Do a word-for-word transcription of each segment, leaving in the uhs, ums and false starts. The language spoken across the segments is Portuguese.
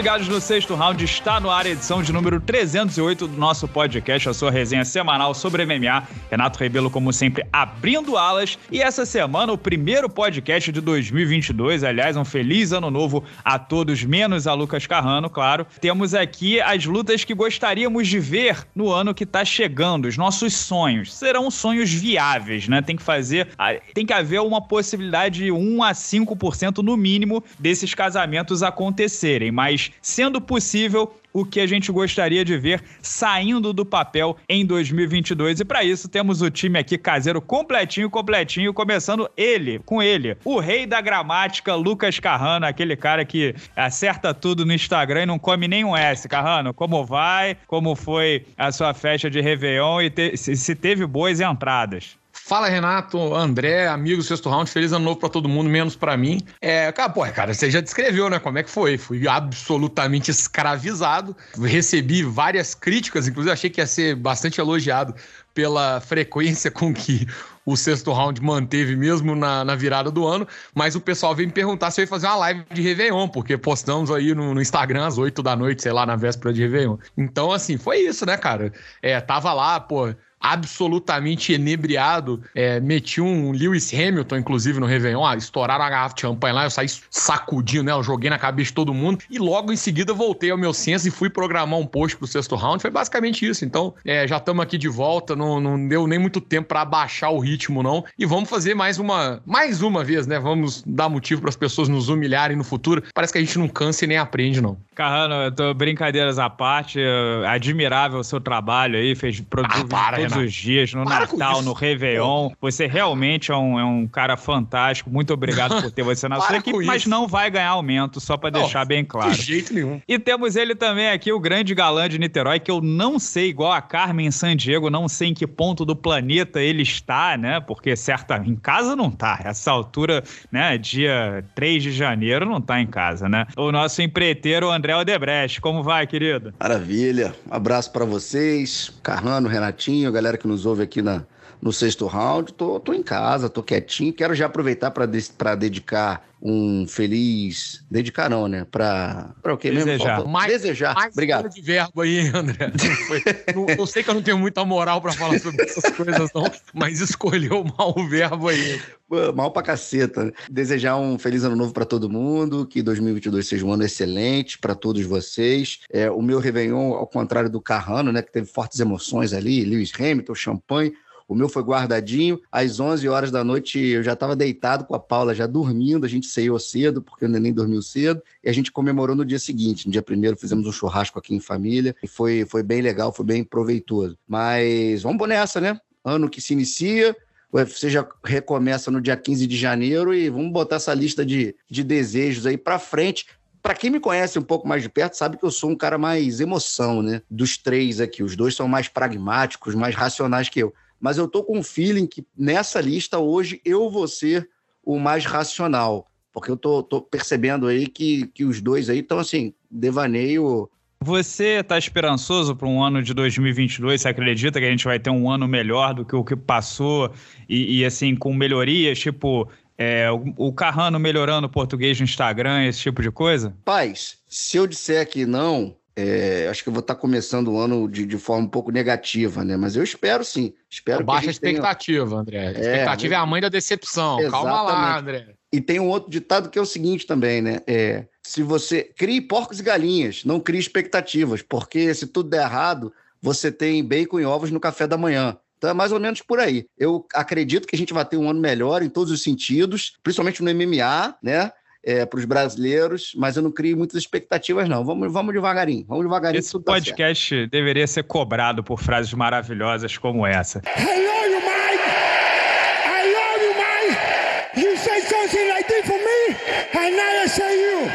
Ligados no Sexto Round, está no ar a edição de número trezentos e oito do nosso podcast, a sua resenha semanal sobre M M A. Renato Rebelo, como sempre, abrindo alas. E essa semana, o primeiro podcast de dois mil e vinte e dois. Aliás, um feliz ano novo a todos, menos a Lucas Carrano, claro. Temos aqui as lutas que gostaríamos de ver no ano que está chegando. Os nossos sonhos. Serão sonhos viáveis, né? Tem que fazer... Tem que haver uma possibilidade de um a cinco por cento no mínimo desses casamentos acontecerem. Mas, sendo possível, o que a gente gostaria de ver saindo do papel em dois mil e vinte e dois. E para isso, temos o time aqui caseiro completinho, completinho, começando ele, com ele, o rei da gramática, Lucas Carrano, aquele cara que acerta tudo no Instagram e não come nenhum S. Carrano, como vai? Como foi a sua festa de Réveillon e te- se teve boas entradas? Fala, Renato, André, amigo do Sexto Round, feliz ano novo pra todo mundo, menos pra mim. É, cara, pô, cara, você já descreveu, né, como é que foi. Fui absolutamente escravizado, recebi várias críticas, inclusive achei que ia ser bastante elogiado pela frequência com que o Sexto Round manteve mesmo na, na virada do ano, mas o pessoal veio me perguntar se eu ia fazer uma live de Réveillon, porque postamos aí no, no Instagram às oito da noite, sei lá, na véspera de Réveillon. Então, assim, foi isso, né, cara? É, tava lá, pô, absolutamente enebriado, é, meti um Lewis Hamilton, inclusive, no Réveillon, ah, estouraram a garrafa de champanhe lá, eu saí sacudindo, né, eu joguei na cabeça de todo mundo, e logo em seguida voltei ao meu senso e fui programar um post pro Sexto Round, foi basicamente isso. Então, é, já estamos aqui de volta, não, não deu nem muito tempo para abaixar o ritmo, não, e vamos fazer mais uma, mais uma vez, né, vamos dar motivo para as pessoas nos humilharem no futuro, parece que a gente não cansa e nem aprende, não. Carrano, eu tô, brincadeiras à parte, admirável o seu trabalho aí, fez produzir... Ah, todos os dias, no para Natal, no Réveillon. Você realmente é um, é um cara fantástico. Muito obrigado por ter você na sua equipe, mas não vai ganhar aumento, só pra deixar bem claro. De jeito nenhum. E temos ele também aqui, o grande galã de Niterói, que eu não sei, igual a Carmen em San Diego, não sei em que ponto do planeta ele está, né? Porque certa, em casa não tá. Essa altura, né? Dia três de janeiro não tá em casa, né? O nosso empreiteiro André Odebrecht. Como vai, querido? Maravilha. Um abraço pra vocês. Carrano, Renatinho, a galera que nos ouve aqui na, no Sexto Round, tô, tô em casa, tô quietinho, quero já aproveitar para de, dedicar um feliz... Dedicar não, né? Para o que mesmo? Desejar. Mais, Desejar. Mais Obrigado. Mais de verbo aí, André. não, eu sei que eu não tenho muita moral para falar sobre essas coisas não, mas escolheu mal o verbo aí. Pô, mal pra caceta, né? Desejar um feliz ano novo pra todo mundo, que dois mil e vinte e dois seja um ano excelente pra todos vocês. É, o meu Réveillon, ao contrário do Carrano, né, que teve fortes emoções ali, Lewis Hamilton, champanhe, o meu foi guardadinho. Às onze horas da noite eu já estava deitado com a Paula, já dormindo. A gente ceiou cedo, porque o neném dormiu cedo. E a gente comemorou no dia seguinte. No dia primeiro fizemos um churrasco aqui em família. E foi, foi bem legal, foi bem proveitoso. Mas vamos nessa, né? Ano que se inicia. O U F C já recomeça no dia quinze de janeiro. E vamos botar essa lista de, de desejos aí para frente. Para quem me conhece um pouco mais de perto, sabe que eu sou um cara mais emoção, né? Dos três aqui. Os dois são mais pragmáticos, mais racionais que eu. Mas eu tô com um feeling que nessa lista hoje eu vou ser o mais racional, porque eu tô, tô percebendo aí que, que os dois aí estão assim, devaneio... Você está esperançoso para um ano de dois mil e vinte e dois? Você acredita que a gente vai ter um ano melhor do que o que passou e, e assim, com melhorias, tipo... É, o Carrano melhorando o português no Instagram, esse tipo de coisa? Paz, se eu disser que não... É, acho que eu vou estar começando o ano de, de forma um pouco negativa, né? Mas eu espero sim. Espero baixa que expectativa, tenha... André. A expectativa é, é a mãe da decepção. Exatamente. Calma lá, André. E tem um outro ditado que é o seguinte também, né? É, se você... Crie porcos e galinhas, não crie expectativas, porque se tudo der errado, você tem bacon e ovos no café da manhã. Então é mais ou menos por aí. Eu acredito que a gente vai ter um ano melhor em todos os sentidos, principalmente no M M A, né? É, para os brasileiros, mas eu não crio muitas expectativas, não. Vamos, vamos devagarinho, vamos devagarinho. Esse podcast tá deveria ser cobrado por frases maravilhosas como essa. I love you, Mike! I love you, Mike! You say something like this for me, and now I say you.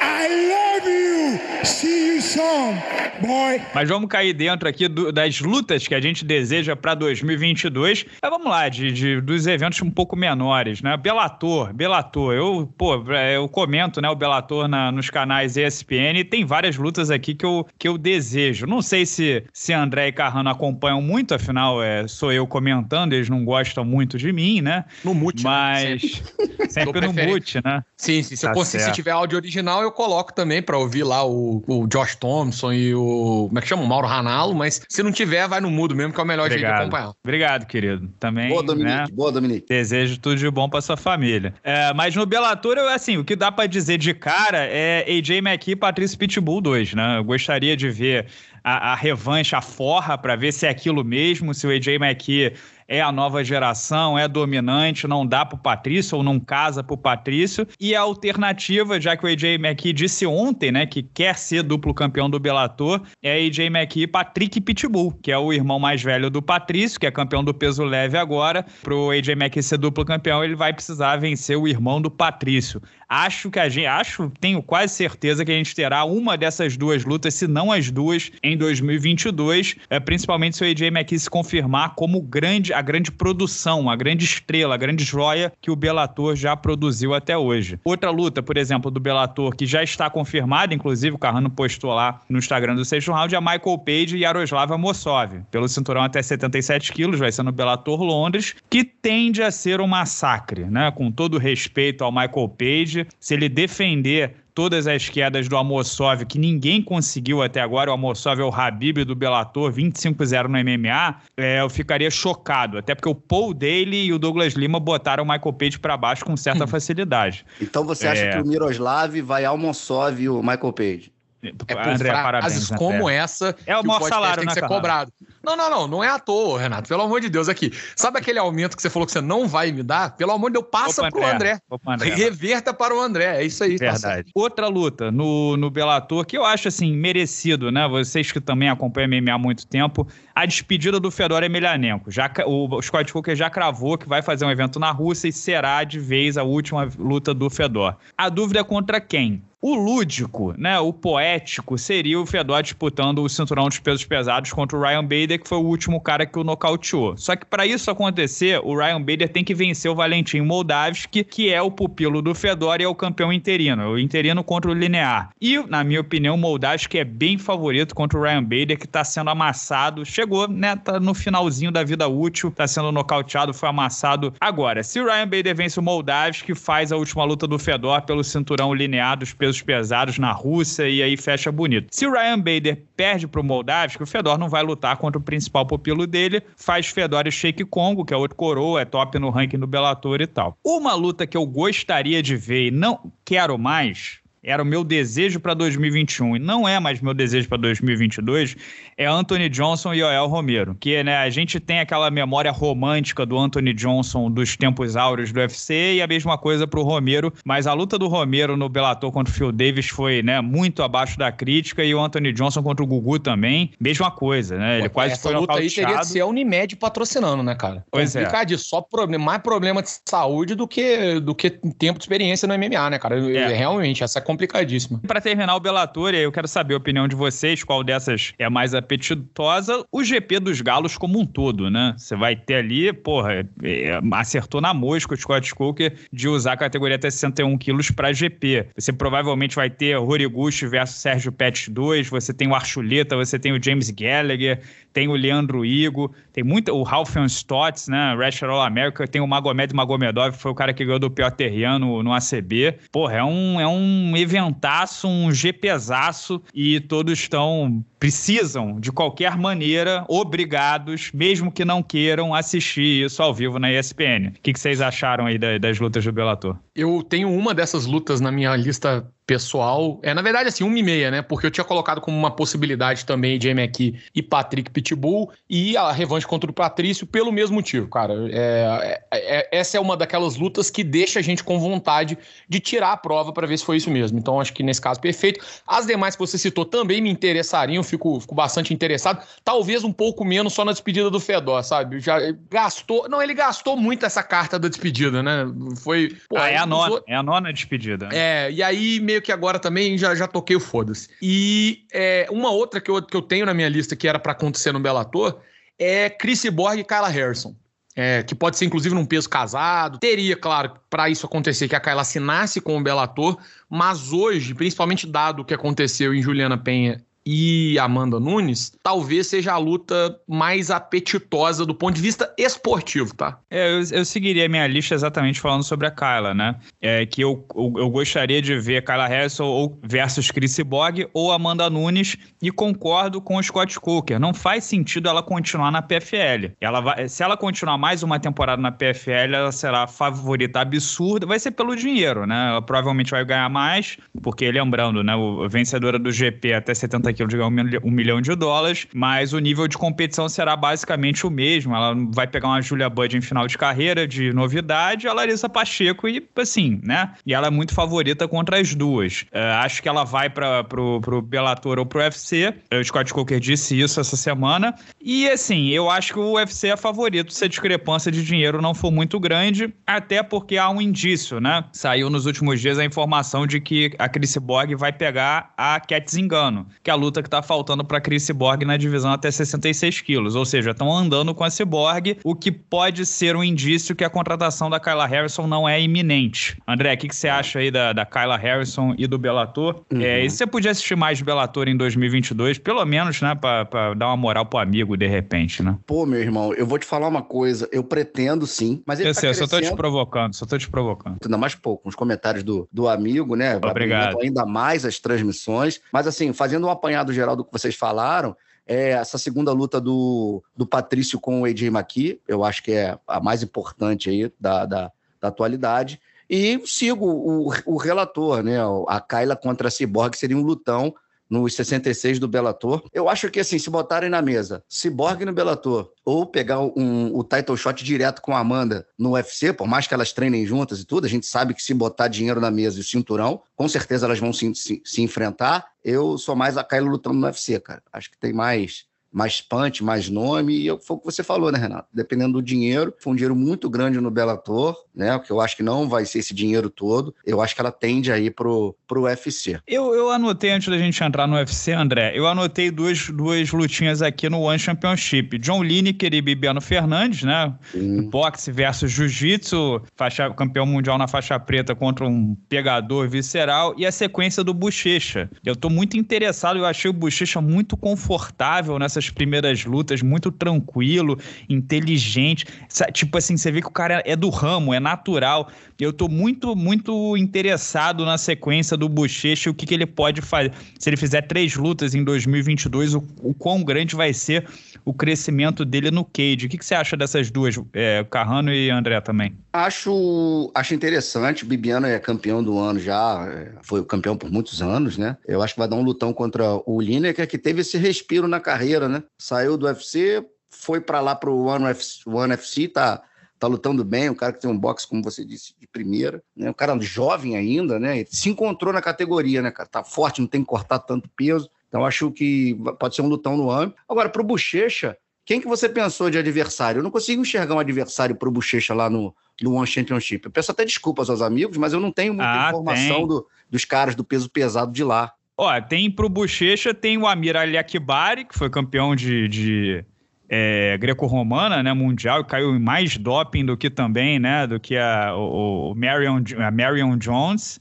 I love you! See you soon! Boy. Mas vamos cair dentro aqui do, das lutas que a gente deseja para dois mil e vinte e dois. Mas vamos lá, de, de, dos eventos um pouco menores, né? Bellator, Bellator. Eu, pô, eu comento, né, o Bellator na, nos canais E S P N, e tem várias lutas aqui que eu, que eu desejo. Não sei se, se André e Carrano acompanham muito, afinal é, sou eu comentando, eles não gostam muito de mim, né? No mute, mas sempre, sempre no mute, né? Sim, sim. Se, tá eu posso, se tiver áudio original, eu coloco também para ouvir lá o, o Josh Thompson e o como é que chama? O Mauro Ranallo, mas se não tiver, vai no mudo mesmo, que é o melhor Obrigado. jeito de acompanhar. Obrigado, querido. Também, boa, Dominique. Né? Boa, Dominique. Desejo tudo de bom pra sua família. É, mas no Bellator, assim, o que dá pra dizer de cara é A J McKee e Patricio Pitbull dois, né? Eu gostaria de ver a, a revanche, a forra, pra ver se é aquilo mesmo, se o A J McKee é a nova geração, é dominante, não dá pro Patrício ou não casa pro Patrício. E a alternativa, já que o A J McKee disse ontem, né, que quer ser duplo campeão do Bellator, é A J McKee e Patrick Pitbull, que é o irmão mais velho do Patrício, que é campeão do peso leve agora. Pro A J McKee ser duplo campeão, ele vai precisar vencer o irmão do Patrício. Acho que a gente, acho, tenho quase certeza que a gente terá uma dessas duas lutas, se não as duas, em dois mil e vinte e dois, é, principalmente se o A J McKee se confirmar como grande a grande produção, a grande estrela, a grande joia que o Bellator já produziu até hoje. Outra luta, por exemplo, do Bellator, que já está confirmada, inclusive o Carrano postou lá no Instagram do Sexto Round, é Michael Page e Yaroslav Amosov, pelo cinturão até setenta e sete quilos, vai ser no Bellator Londres, que tende a ser um massacre, né? Com todo respeito ao Michael Page, se ele defender todas as quedas do Amosov, que ninguém conseguiu até agora, o Amosov é o Habib do Bellator, vinte e cinco a zero no M M A, é, eu ficaria chocado, até porque o Paul Daly e o Douglas Lima botaram o Michael Page para baixo com certa facilidade. Então você acha é... que o Miroslav vai ao Amosov e o Michael Page? É por André, frases parabéns, como André. Essa é o que maior o podcast salário, tem que né, ser Carrano? Cobrado. Não, não, não, não é à toa, Renato, pelo amor de Deus aqui. Sabe aquele aumento que você falou que você não vai me dar? Pelo amor de Deus, passa Opa, pro André. Opa, André. Reverta para o André, é isso aí. Verdade. Tá Outra luta no, no Bellator que eu acho, assim, merecido, né? Vocês que também acompanham M M A há muito tempo, a despedida do Fedor Emelianenko. Já, o Scott Coker já cravou que vai fazer um evento na Rússia e será de vez a última luta do Fedor. A dúvida é contra quem? O lúdico, né, o poético, seria o Fedor disputando o cinturão dos pesos pesados contra o Ryan Bader, que foi o último cara que o nocauteou. Só que para isso acontecer, o Ryan Bader tem que vencer o Valentin Moldavsky, que é o pupilo do Fedor e é o campeão interino. O interino contra o linear. E, na minha opinião, o Moldavsky é bem favorito contra o Ryan Bader, que tá sendo amassado. Chegou, né, tá no finalzinho da vida útil, tá sendo nocauteado, foi amassado. Agora, se o Ryan Bader vence o Moldavsky, faz a última luta do Fedor pelo cinturão linear dos pesos pesos pesados na Rússia e aí fecha bonito. Se o Ryan Bader perde pro Moldavsky, o Fedor não vai lutar contra o principal pupilo dele, faz Fedor e Sheik Congo, que é outro coroa, é top no ranking do Bellator e tal. Uma luta que eu gostaria de ver e não quero mais, era o meu desejo para dois mil e vinte e um e não é mais meu desejo para dois mil e vinte e dois, é Anthony Johnson e Yoel Romero, que, né, a gente tem aquela memória romântica do Anthony Johnson dos tempos áureos do U F C e a mesma coisa pro Romero, mas a luta do Romero no Bellator contra o Phil Davis foi, né, muito abaixo da crítica e o Anthony Johnson contra o Gugu também, mesma coisa, né, ele Pô, quase foi nocauteado. Essa luta aí teria que ser a Unimed patrocinando, né, cara? Pois é. Só problema, mais problema de saúde do que, do que tempo de experiência no M M A, né, cara? É. Realmente, essa competição complicadíssimo. Para terminar o Bellator, eu quero saber a opinião de vocês, qual dessas é mais apetitosa, o G P dos Galos como um todo, né? Você vai ter ali, porra, é, acertou na mosca o Scott Coker de usar a categoria até sessenta e um quilos para G P. Você provavelmente vai ter Horiguchi versus Sérgio Pettis dois, você tem o Archuleta, você tem o James Gallagher, tem o Leandro Higo, tem muita, o Ralph Stotts, né? Wrestler All America, tem o Magomed Magomedov, que foi o cara que ganhou do Petr Yan no, no A C B. Porra, é um, é um eventaço, um GPzaço e todos estão, precisam de qualquer maneira, obrigados, mesmo que não queiram, assistir isso ao vivo na E S P N. O que, que vocês acharam aí das, das lutas do Bellator? Eu tenho uma dessas lutas na minha lista pessoal, é na verdade assim, uma e meia, né, porque eu tinha colocado como uma possibilidade também de McKee e Patrick Pitbull e a revanche contra o Patrício pelo mesmo motivo, cara, é, é, essa é uma daquelas lutas que deixa a gente com vontade de tirar a prova para ver se foi isso mesmo, então acho que nesse caso perfeito. As demais que você citou também me interessariam, fico, fico bastante interessado. Talvez um pouco menos só na despedida do Fedor, sabe? Já gastou... Não, ele gastou muito essa carta da despedida, né? Foi... Pô, ah, é a nona. Usou... É a nona despedida. É, e aí meio que agora também já, já toquei o foda-se. E é, uma outra que eu, que eu tenho na minha lista que era pra acontecer no Bellator é Cris Cyborg e Kayla Harrison. É, que pode ser, inclusive, num peso casado. Teria, claro, para isso acontecer, que a Kayla assinasse com o Bellator, mas hoje, principalmente dado o que aconteceu em Juliana Penha e Amanda Nunes, talvez seja a luta mais apetitosa do ponto de vista esportivo, tá? É, eu, eu seguiria a minha lista exatamente falando sobre a Kayla, né? É, que eu, eu, eu gostaria de ver Kayla Harrison ou versus Cris Cyborg ou Amanda Nunes, e concordo com o Scott Coker. Não faz sentido ela continuar na P F L. Ela vai, se ela continuar mais uma temporada na P F L, ela será a favorita absurda. Vai ser pelo dinheiro, né? Ela provavelmente vai ganhar mais, porque, lembrando, né? O vencedora do G P até setenta que eu digo, um milhão de dólares, mas o nível de competição será basicamente o mesmo. Ela vai pegar uma Julia Budd em final de carreira, de novidade, a Larissa Pacheco e, assim, né? E ela é muito favorita contra as duas. Uh, acho que ela vai para pro, pro Bellator ou pro U F C. O Scott Coker disse isso essa semana. E, assim, eu acho que o U F C é favorito se a discrepância de dinheiro não for muito grande, até porque há um indício, né? Saiu nos últimos dias a informação de que a Cris Cyborg vai pegar a Cat Zingano, que é a luta que tá faltando pra Cris Cyborg na divisão até sessenta e seis quilos, ou seja, estão andando com a Cyborg, o que pode ser um indício que a contratação da Kayla Harrison não é iminente. André, o que você acha aí da, da Kayla Harrison e do Bellator? Uhum. É, e se você podia assistir mais Bellator em dois mil e vinte e dois, pelo menos, né, pra, pra dar uma moral pro amigo, de repente, né? Pô, meu irmão, eu vou te falar uma coisa, eu pretendo sim, mas ele eu tá sei, crescendo... Eu só tô te provocando, só tô te provocando. Ainda mais pouco, nos comentários do, do amigo, né? Obrigado. Ainda mais as transmissões, mas assim, fazendo um apanhado do geral do que vocês falaram, é essa segunda luta do, do Patricio com o A J McKee, eu acho que é a mais importante aí da, da, da atualidade, e sigo o, o relator, né, a Kayla contra a Cyborg seria um lutão nos sessenta e seis do Bellator. Eu acho que, assim, se botarem na mesa Cyborg no Bellator, ou pegar um, o title shot direto com a Amanda no U F C, por mais que elas treinem juntas e tudo, a gente sabe que se botar dinheiro na mesa e o cinturão, com certeza elas vão se, se, se enfrentar. Eu sou mais a Kayla lutando no U F C, cara. Acho que tem mais... mais punch, mais nome, e foi o que você falou, né, Renato? Dependendo do dinheiro, foi um dinheiro muito grande no Bellator, né, que eu acho que não vai ser esse dinheiro todo, eu acho que ela tende aí pro, pro U F C. Eu, eu anotei, antes da gente entrar no U F C, André, eu anotei duas, duas lutinhas aqui no One Championship, John Lineker e Bibiano Fernandes, né, hum. boxe versus jiu-jitsu, faixa, campeão mundial na faixa preta contra um pegador visceral, e a sequência do Buchecha. Eu tô muito interessado, eu achei o Buchecha muito confortável nessas primeiras lutas, muito tranquilo, inteligente, tipo assim, você vê que o cara é do ramo, é natural. Eu tô muito, muito interessado na sequência do Buchecha e o que, que ele pode fazer. Se ele fizer três lutas em dois mil e vinte e dois, o, o quão grande vai ser o crescimento dele no cage. O que, que você acha dessas duas, é, Carrano e André também? Acho, acho interessante. O Bibiano é campeão do ano já, foi campeão por muitos anos, né? Eu acho que vai dar um lutão contra o Lineker, que teve esse respiro na carreira, né? Saiu do U F C, foi pra lá pro One F C, tá, tá lutando bem, um cara que tem um boxe, como você disse, de primeira, né? Um cara jovem ainda, né? Ele se encontrou na categoria, né, cara? Tá forte, não tem que cortar tanto peso, então acho que pode ser um lutão no ano. Agora, pro Buchecha, quem que você pensou de adversário? Eu não consigo enxergar um adversário pro Buchecha lá no, no One Championship. Eu peço até desculpas aos amigos, mas eu não tenho muita ah, informação do, dos caras do peso pesado de lá. Ó, tem pro Buchecha, tem o Amir Ali Akbari, que foi campeão de, de é, greco-romana, né, mundial, e caiu em mais doping do que também, né, do que a, o, o Marion, a Marion Jones.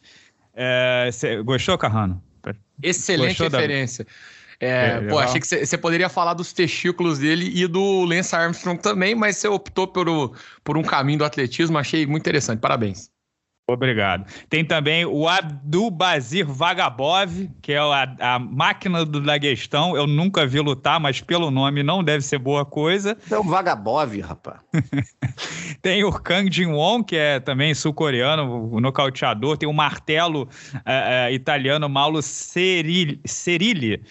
É, cê, gostou, Carrano? Excelente gostou referência. Da... É, é, pô, achei que você poderia falar dos testículos dele e do Lance Armstrong também, mas você optou por, por um caminho do atletismo, achei muito interessante, parabéns. Obrigado. Tem também o Abdulbazir Vagabov, que é a, a máquina do Daguestão. Eu nunca vi lutar, mas pelo nome não deve ser boa coisa. É o Vagabov, rapaz. Tem o Kang Jin-won, que é também sul-coreano, o nocauteador. Tem o martelo uh, uh, italiano Mauro Cerilli.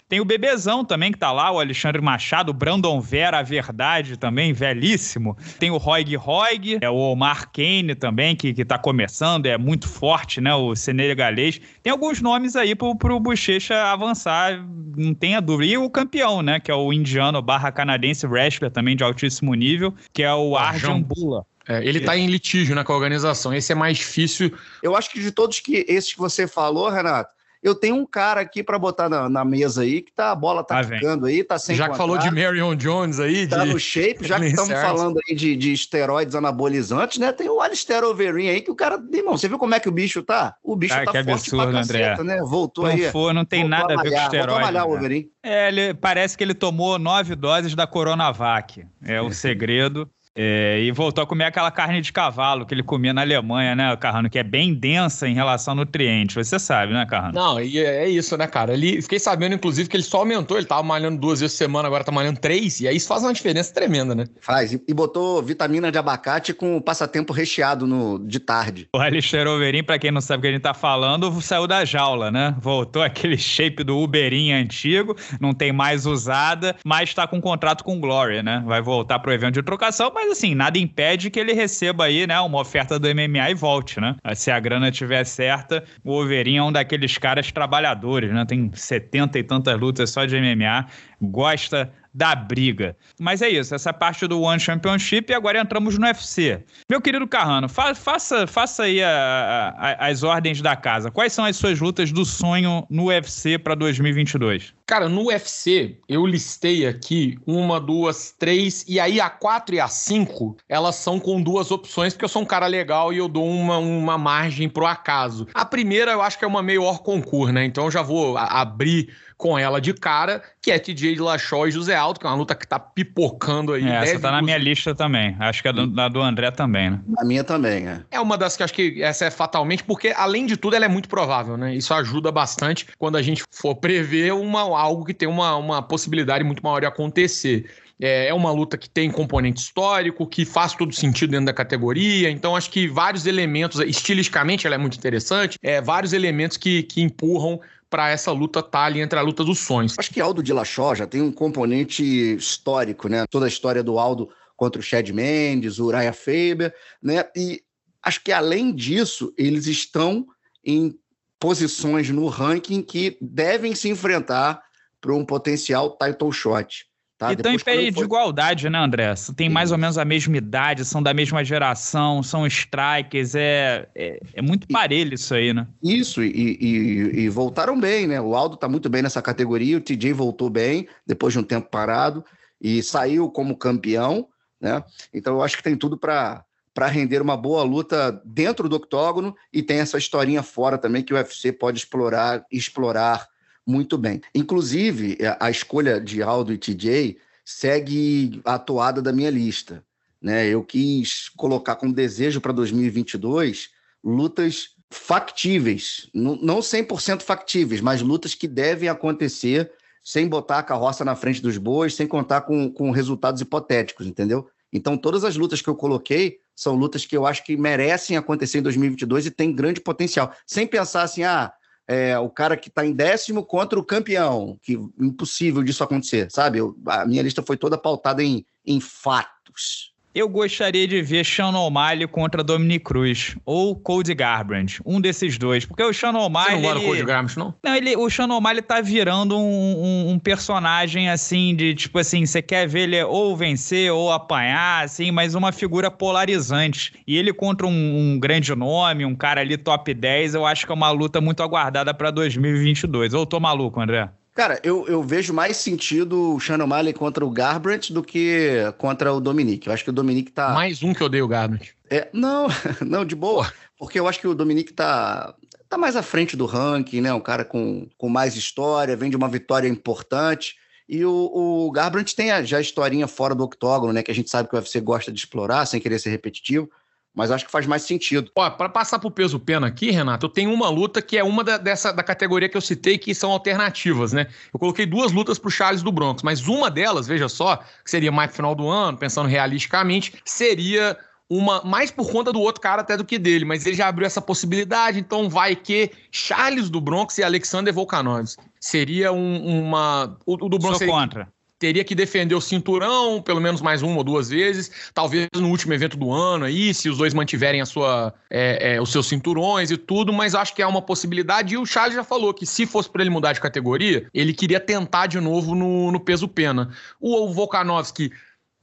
Tem o Bebezão também, que tá lá, o Alexandre Machado, o Brandon Vera, a verdade também, velhíssimo. Tem o Roig Roig, é o Omar Kane também, que, que tá começando. Holanda é muito forte, né? O senegalês. Tem alguns nomes aí pro, pro Buchecha avançar, não tenha dúvida. E o campeão, né? Que é o indiano barra canadense wrestler também de altíssimo nível, que é o Arjun Bula. É, ele tá em litígio, né, com a organização. Esse é mais difícil. Eu acho que de todos que, esses que você falou, Renato, eu tenho um cara aqui para botar na, na mesa aí, que tá, a bola tá ah, ficando aí, tá sem Já contrato, que falou de Marion Jones aí, tá de... no shape, já que estamos falando aí de, de esteroides anabolizantes, né? Tem o Alistair Overeem aí, que o cara, irmão, você viu como é que o bicho tá? O bicho ah, tá forte absurdo, pra caceta, André. Né? Voltou não aí. For, não tem nada a, a ver com esteroide. Voltou a malhar o Overeem. É, ele, parece que ele tomou nove doses da Coronavac. É o segredo. É, e voltou a comer aquela carne de cavalo que ele comia na Alemanha, né, Carrano? Que é bem densa em relação a nutrientes. Você sabe, né, Carrano? Não, e é isso, né, cara? Ele, fiquei sabendo, inclusive, que ele só aumentou. Ele tava malhando duas vezes por semana, agora tá malhando três. E aí isso faz uma diferença tremenda, né? Faz. E botou vitamina de abacate com passatempo recheado no, de tarde. O Alistair Overeem, pra quem não sabe o que a gente tá falando, saiu da jaula, né? Voltou aquele shape do Uberim antigo, não tem mais usada, mas tá com um contrato com Glory, né? Vai voltar pro evento de trocação, mas Mas assim, nada impede que ele receba aí, né, uma oferta do M M A e volte, né? Se a grana estiver certa, o Overeem é um daqueles caras trabalhadores, né? Tem setenta e tantas lutas só de M M A, gosta da briga. Mas é isso, essa parte do One Championship, e agora entramos no U F C. Meu querido Carrano, fa- faça, faça aí a, a, as ordens da casa. Quais são as suas lutas do sonho no U F C para dois mil e vinte e dois? Cara, no U F C, eu listei aqui uma, duas, três, e aí a quatro e a cinco, elas são com duas opções, porque eu sou um cara legal e eu dou uma, uma margem pro acaso. A primeira, eu acho que é uma meio hors concurso, né? Então eu já vou a- abrir com ela de cara, que é T J Dillashaw e José Aldo, que é uma luta que tá pipocando aí. É, essa tá na minha lista também. Acho que é do, da do André também, né? A minha também, é. É uma das que acho que essa é fatalmente, porque, além de tudo, ela é muito provável, né? Isso ajuda bastante quando a gente for prever uma, algo que tem uma, uma possibilidade muito maior de acontecer. É uma luta que tem componente histórico, que faz todo sentido dentro da categoria, então acho que vários elementos, estilisticamente ela é muito interessante, é, vários elementos que, que empurram para essa luta tá ali entre a luta dos sonhos. Acho que Aldo Dillashaw já tem um componente histórico, né? Toda a história do Aldo contra o Chad Mendes, o Uriah Faber, né? E acho que além disso, eles estão em posições no ranking que devem se enfrentar para um potencial title shot. Tá, então, em pé de foi... igualdade, né, André? Tem mais Sim. ou menos a mesma idade, são da mesma geração, são strikers, é, é, é muito parelho e, isso aí, né? Isso, e, e, e voltaram bem, né? O Aldo tá muito bem nessa categoria, o T J voltou bem, depois de um tempo parado, e saiu como campeão, né? Então, eu acho que tem tudo para para render uma boa luta dentro do octógono, e tem essa historinha fora também que o U F C pode explorar, explorar muito bem. Inclusive, a escolha de Aldo e T J segue a toada da minha lista, né? Eu quis colocar como desejo para dois mil e vinte e dois lutas factíveis, não cem por cento factíveis, mas lutas que devem acontecer sem botar a carroça na frente dos bois, sem contar com, com resultados hipotéticos, entendeu? Então, todas as lutas que eu coloquei são lutas que eu acho que merecem acontecer em dois mil e vinte e dois e tem grande potencial. Sem pensar assim, ah, É, o cara que está em décimo contra o campeão, que impossível disso acontecer, sabe? Eu, a minha lista foi toda pautada em, em fatos. Eu gostaria de ver Sean O'Malley contra Dominic Cruz ou Cody Garbrandt, um desses dois, porque o Sean O'Malley... Você não gosta do Cody Garbrandt, não? Não, ele, o Sean O'Malley tá virando um, um, um personagem, assim, de tipo assim, você quer ver ele ou vencer ou apanhar, assim, mas uma figura polarizante. E ele contra um, um grande nome, um cara ali top dez, eu acho que é uma luta muito aguardada pra dois mil e vinte e dois. Ou tô maluco, André? Cara, eu, eu vejo mais sentido o Sean O'Malley contra o Garbrandt do que contra o Dominic. Eu acho que o Dominic tá... Mais um que eu dei o Garbrandt. É, não, não, de boa. Porque eu acho que o Dominic tá, tá mais à frente do ranking, né? Um cara com, com mais história, vem de uma vitória importante. E o, o Garbrandt tem a, já a historinha fora do octógono, né? Que a gente sabe que o U F C gosta de explorar, sem querer ser repetitivo. Mas acho que faz mais sentido. Ó, pra passar pro peso pena aqui, Renato, eu tenho uma luta que é uma da, dessa, da categoria que eu citei, que são alternativas, né? Eu coloquei duas lutas pro Charles do Bronx, mas uma delas, veja só, que seria mais pro final do ano, pensando realisticamente, seria uma mais por conta do outro cara até do que dele, mas ele já abriu essa possibilidade, então vai que Charles do Bronx e Alexander Volkanovski. Seria um, uma... O, o do Bronx seria... contra. teria que defender o cinturão pelo menos mais uma ou duas vezes, talvez no último evento do ano aí, se os dois mantiverem a sua, é, é, os seus cinturões e tudo, mas acho que é uma possibilidade. E o Charles já falou que se fosse para ele mudar de categoria, ele queria tentar de novo no, no peso pena. O Volkanovski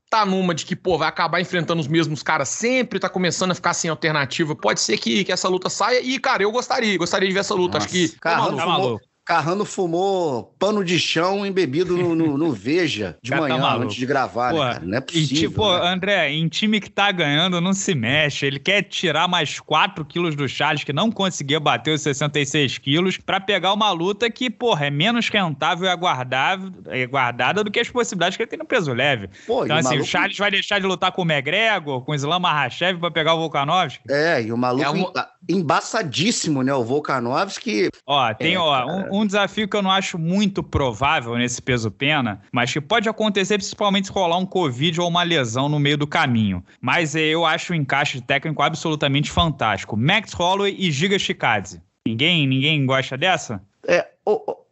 tá numa de que, pô, vai acabar enfrentando os mesmos caras sempre, tá começando a ficar sem alternativa. Pode ser que, que essa luta saia e, cara, eu gostaria, gostaria de ver essa luta. Nossa, acho que... Carrano, tá maluco. Fumou, Carrano fumou pano de chão embebido no, no, no Veja de cara, manhã, tá antes de gravar, pô, né, cara? Não é possível. E tipo, né? André, em time que tá ganhando não se mexe. Ele quer tirar mais quatro quilos do Charles, que não conseguia bater os sessenta e seis quilos, pra pegar uma luta que, porra, é menos rentável e aguardável, aguardada do que as possibilidades que ele tem no peso leve. Pô, então, assim, maluco... o Charles vai deixar de lutar com o McGregor, com o Islam Makhachev pra pegar o Volkanovski? É, e o maluco é um... embaçadíssimo, né? O Volkanovski. Ó, tem, é, ó, um, um desafio que eu não acho muito provável nesse peso-pena, mas que pode acontecer principalmente se rolar um Covid ou uma lesão no meio do caminho. Mas eu acho o encaixe técnico absolutamente fantástico. Max Holloway e Giga Chikadze. Ninguém, ninguém gosta dessa? É,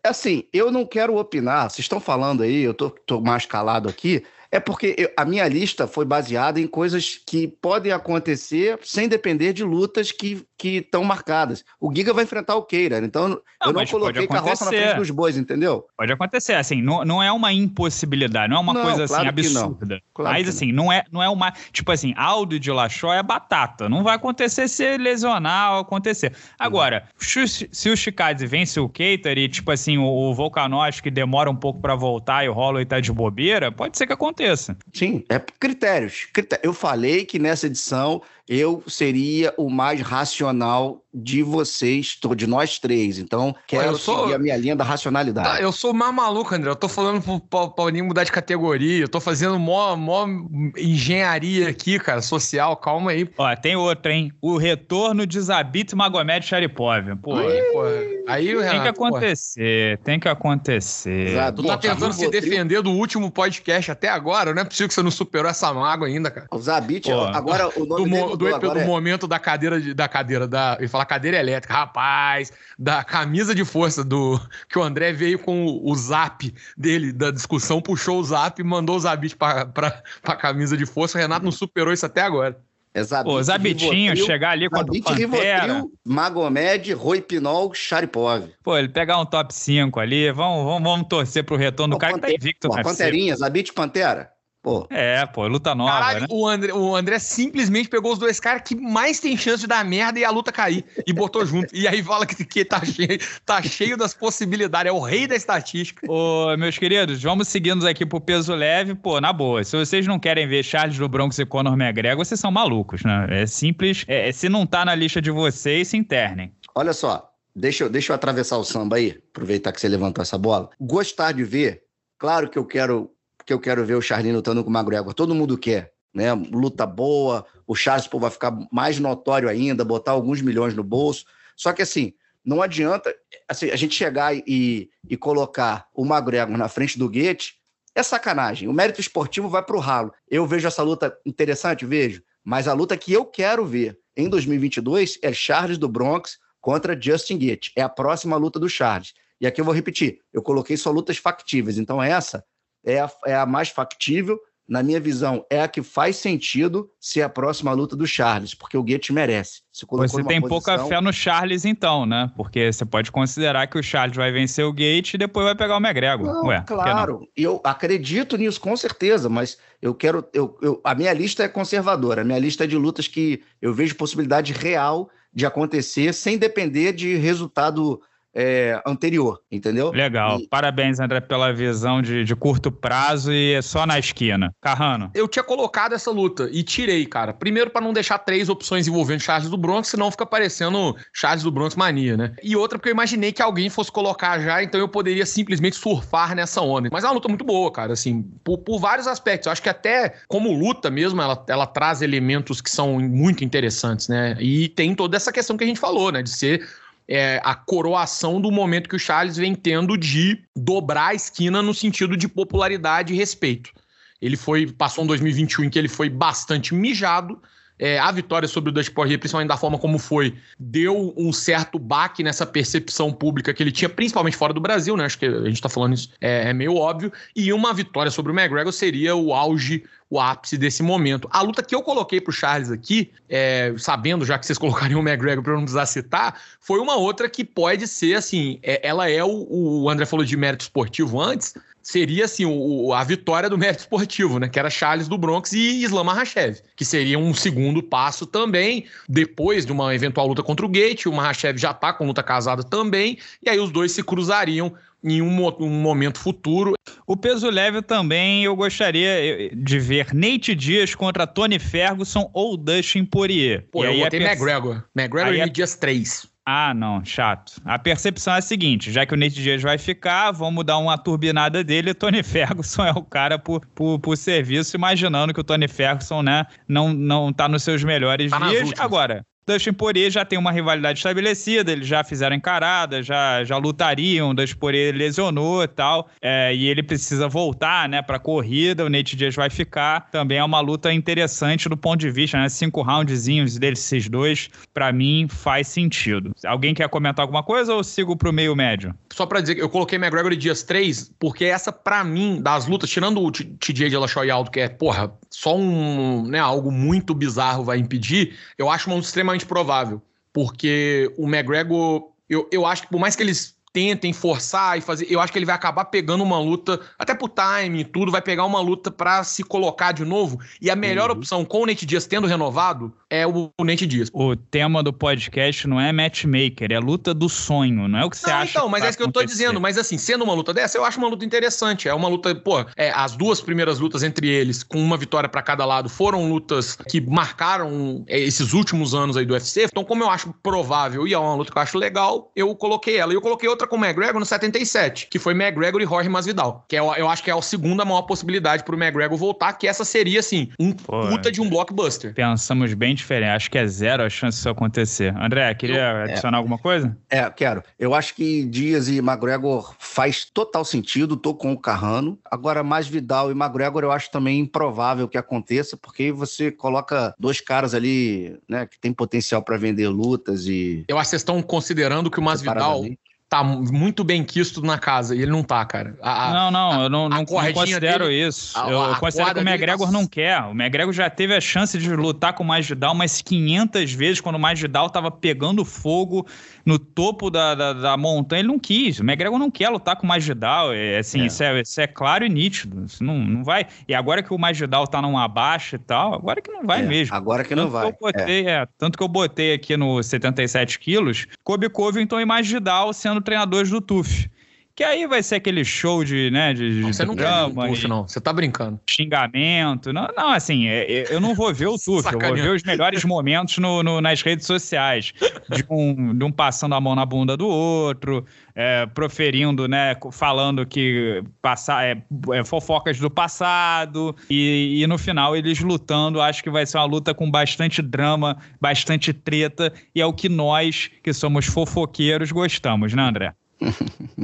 assim, eu não quero opinar. Vocês estão falando aí, eu tô, tô mais calado aqui. É porque eu, a minha lista foi baseada em coisas que podem acontecer sem depender de lutas que estão marcadas. O Giga vai enfrentar o Keira, então não, eu não coloquei carroça na frente dos bois, entendeu? Pode acontecer, assim, não, não é uma impossibilidade, não é uma não, coisa claro assim absurda. Claro. Mas assim, não. não é não é uma... Tipo assim, Aldo e Dillashaw é batata, não vai acontecer se lesionar ou acontecer. Agora, hum. se o Chikadze vence o Keita e tipo assim, o, o Volkanovski demora um pouco pra voltar e o Holloway tá de bobeira, pode ser que aconteça. Sim, é critérios. Eu falei que nessa edição eu seria o mais racional de vocês, de nós três. Então, quero sou... seguir a minha linha da racionalidade. Tá, eu sou mais maluco, André. Eu tô falando pro Paulinho mudar de categoria. Eu tô fazendo mó, mó engenharia aqui, cara, social. Calma aí. Ó, tem outra, hein? O retorno de Zabit Magomed Sharipov. Pô, aí, pô. Aí, Renato, tem que acontecer, pô. tem que acontecer. Zabit, tu tá tentando se defender do último podcast até agora? Não é possível que você não superou essa mágoa ainda, cara. O Zabit, agora o nome dele... Do, do é... momento da cadeira, de, da cadeira, da, eu ia falar cadeira elétrica, rapaz, da camisa de força do, que o André veio com o, o zap dele, da discussão, puxou o zap, mandou o Zabit pra, pra, pra camisa de força, o Renato não superou isso até agora. É Zabit, Pô, Zabitinho, Rivotril, chegar ali contra o Pantera. Rivotril, Magomed, Roipinol, Sharipov. Pô, ele pegar um top cinco ali, vamos, vamos, vamos torcer pro retorno do o cara Pantera, que tá invicto. Pô, Panterinha, Zabit Pantera. Pô. É, pô, luta nova, Caralho, né? O André, o André simplesmente pegou os dois caras que mais tem chance de dar merda e a luta cair, e botou junto. E aí fala que, que tá, cheio, tá cheio das possibilidades, é o rei da estatística. Ô, meus queridos, vamos seguindo aqui pro peso leve, pô, na boa. Se vocês não querem ver Charles do Bronx e Conor McGregor, vocês são malucos, né? É simples, é, se não tá na lista de vocês, se internem. Olha só, deixa eu, deixa eu atravessar o samba aí, aproveitar que você levantou essa bola. Gostar de ver, claro que eu quero... que eu quero ver o Charlinho lutando com o McGregor. Todo mundo quer, né? Luta boa, o Charles, pô, vai ficar mais notório ainda, botar alguns milhões no bolso. Só que, assim, não adianta assim, a gente chegar e, e colocar o McGregor na frente do Gate, é sacanagem. O mérito esportivo vai pro ralo. Eu vejo essa luta interessante, vejo, mas a luta que eu quero ver em dois mil e vinte e dois é Charles do Bronx contra Justin Gaethje. É a próxima luta do Charles. E aqui eu vou repetir, eu coloquei só lutas factíveis, então essa... É a, é a mais factível, na minha visão, é a que faz sentido ser a próxima luta do Charles, porque o Gaethje merece. Se você tem posição... pouca fé no Charles, então, né? Porque você pode considerar que o Charles vai vencer o Gaethje e depois vai pegar o McGregor. Não, Ué, claro, não? Eu acredito nisso com certeza, mas eu quero... Eu, eu, a minha lista é conservadora, a minha lista é de lutas que eu vejo possibilidade real de acontecer sem depender de resultado... É, anterior, entendeu? Legal. E... Parabéns, André, pela visão de, de curto prazo e só na esquina. Carrano. Eu tinha colocado essa luta e tirei, cara. Primeiro, pra não deixar três opções envolvendo Charles do Bronx, senão fica parecendo Charles do Bronx mania, né? E outra, porque eu imaginei que alguém fosse colocar já, então eu poderia simplesmente surfar nessa onda. Mas é uma luta muito boa, cara, assim, por, por vários aspectos. Eu acho que até como luta mesmo, ela, ela traz elementos que são muito interessantes, né? E tem toda essa questão que a gente falou, né? De ser... É a coroação do momento que o Charles vem tendo de dobrar a esquina no sentido de popularidade e respeito. Ele foi, passou um dois mil e vinte e um em que ele foi bastante mijado, É, a vitória sobre o Dustin Poirier, principalmente da forma como foi, deu um certo baque nessa percepção pública que ele tinha, principalmente fora do Brasil, né? Acho que a gente tá falando isso, é, é meio óbvio. E uma vitória sobre o McGregor seria o auge, o ápice desse momento. A luta que eu coloquei pro Charles aqui, é, sabendo já que vocês colocariam o McGregor pra eu não precisar citar, foi uma outra que pode ser, assim, é, ela é o, o André falou de mérito esportivo antes, seria, assim, o, a vitória do mérito esportivo, né? Que era Charles do Bronx e Islam Makhachev, que seria um segundo passo também, depois de uma eventual luta contra o Gaethje. O Makhachev já tá com luta casada também, e aí os dois se cruzariam em um, um momento futuro. O peso leve também eu gostaria de ver Nate Diaz contra Tony Ferguson ou Dustin Poirier. Pô, e eu aí botei perce... McGregor. McGregor aí e é... Diaz três. Ah, não, chato. A percepção é a seguinte, já que o Nate Diaz vai ficar, vamos dar uma turbinada dele, Tony Ferguson é o cara por, por, por serviço, imaginando que o Tony Ferguson, né, não, não tá nos seus melhores tá dias. Agora, Dustin Poirier já tem uma rivalidade estabelecida, eles já fizeram encarada, já, já lutariam, Dustin Poirier lesionou e tal, é, e ele precisa voltar, né, pra corrida, o Nate Diaz vai ficar. Também é uma luta interessante do ponto de vista, né, cinco roundzinhos desses dois, pra mim, faz sentido. Alguém quer comentar alguma coisa ou sigo pro meio médio? Só pra dizer que eu coloquei McGregor e Diaz três, porque essa, pra mim, das lutas, tirando o T J Dillashaw e Aldo, que é, porra, só um, né, algo muito bizarro vai impedir, eu acho uma luta extremamente provável, porque o McGregor, eu, eu acho que por mais que eles tentem forçar e fazer, eu acho que ele vai acabar pegando uma luta, até pro time e tudo, vai pegar uma luta pra se colocar de novo, e a melhor uhum. opção com o Nate Diaz tendo renovado é o Nate Diaz. O tema do podcast não é matchmaker, é luta do sonho, não é o que você não, acha. Então, mas é isso que eu tô dizendo, mas assim, sendo uma luta dessa, eu acho uma luta interessante, é uma luta, pô, é, as duas primeiras lutas entre eles, com uma vitória pra cada lado, foram lutas que marcaram é, esses últimos anos aí do U F C, então como eu acho provável e é uma luta que eu acho legal, eu coloquei ela, e eu coloquei outra com o McGregor no setenta e sete, que foi McGregor e Jorge Masvidal, que é, eu acho que é a segunda maior possibilidade pro McGregor voltar, que essa seria, assim, um Pô, puta de um blockbuster. Pensamos bem diferente, acho que é zero a chance disso acontecer. André, queria eu, adicionar é, alguma coisa? É, quero. Eu acho que Diaz e McGregor faz total sentido, tô com o Carrano. Agora, Masvidal e McGregor eu acho também improvável que aconteça, porque você coloca dois caras ali, né, que tem potencial pra vender lutas e... Eu acho que vocês estão considerando que o Masvidal tá muito bem quisto na casa, e ele não tá, cara. A, não, não, a, eu não, não considero dele, isso. A, a, eu eu considero que o McGregor tá... não quer. O McGregor já teve a chance de lutar com o Masvidal umas quinhentas vezes, quando o Masvidal tava pegando fogo no topo da, da, da montanha, ele não quis. O McGregor não quer lutar com o Masvidal, é, assim, é. Isso, é, isso é claro e nítido. Isso não, não vai. E agora que o Masvidal tá numa baixa e tal, agora que não vai é, mesmo. Agora que tanto não vai. Que eu botei, é. É, tanto que eu botei aqui no setenta e sete quilos, Kobe Covington e Masvidal sendo treinadores do T U F. Que aí vai ser aquele show de, né, de, não, de você não drama. Quer, não, você tá brincando. Xingamento. Não, não assim, eu não vou ver o T U F. Eu vou ver os melhores momentos no, no, nas redes sociais. De um, de um passando a mão na bunda do outro, é, proferindo, né, falando que passa, é, é, fofocas do passado. E, e no final eles lutando. Acho que vai ser uma luta com bastante drama, bastante treta. E é o que nós, que somos fofoqueiros, gostamos, né, André?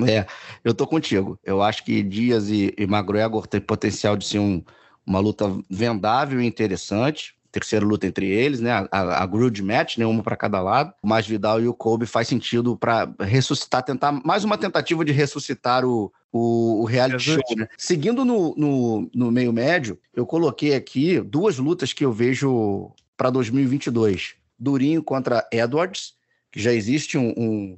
É, eu tô contigo. Eu acho que Diaz e, e McGregor tem potencial de ser um, uma luta vendável e interessante. Terceira luta entre eles, né? A, a, a grudge match, né? Uma para cada lado. O Masvidal e o Kobe faz sentido para ressuscitar, tentar mais uma tentativa de ressuscitar o, o, o reality Jesus. show, né? Seguindo no, no, no meio médio, eu coloquei aqui duas lutas que eu vejo para dois mil e vinte e dois. Durinho contra Edwards, que já existe um... um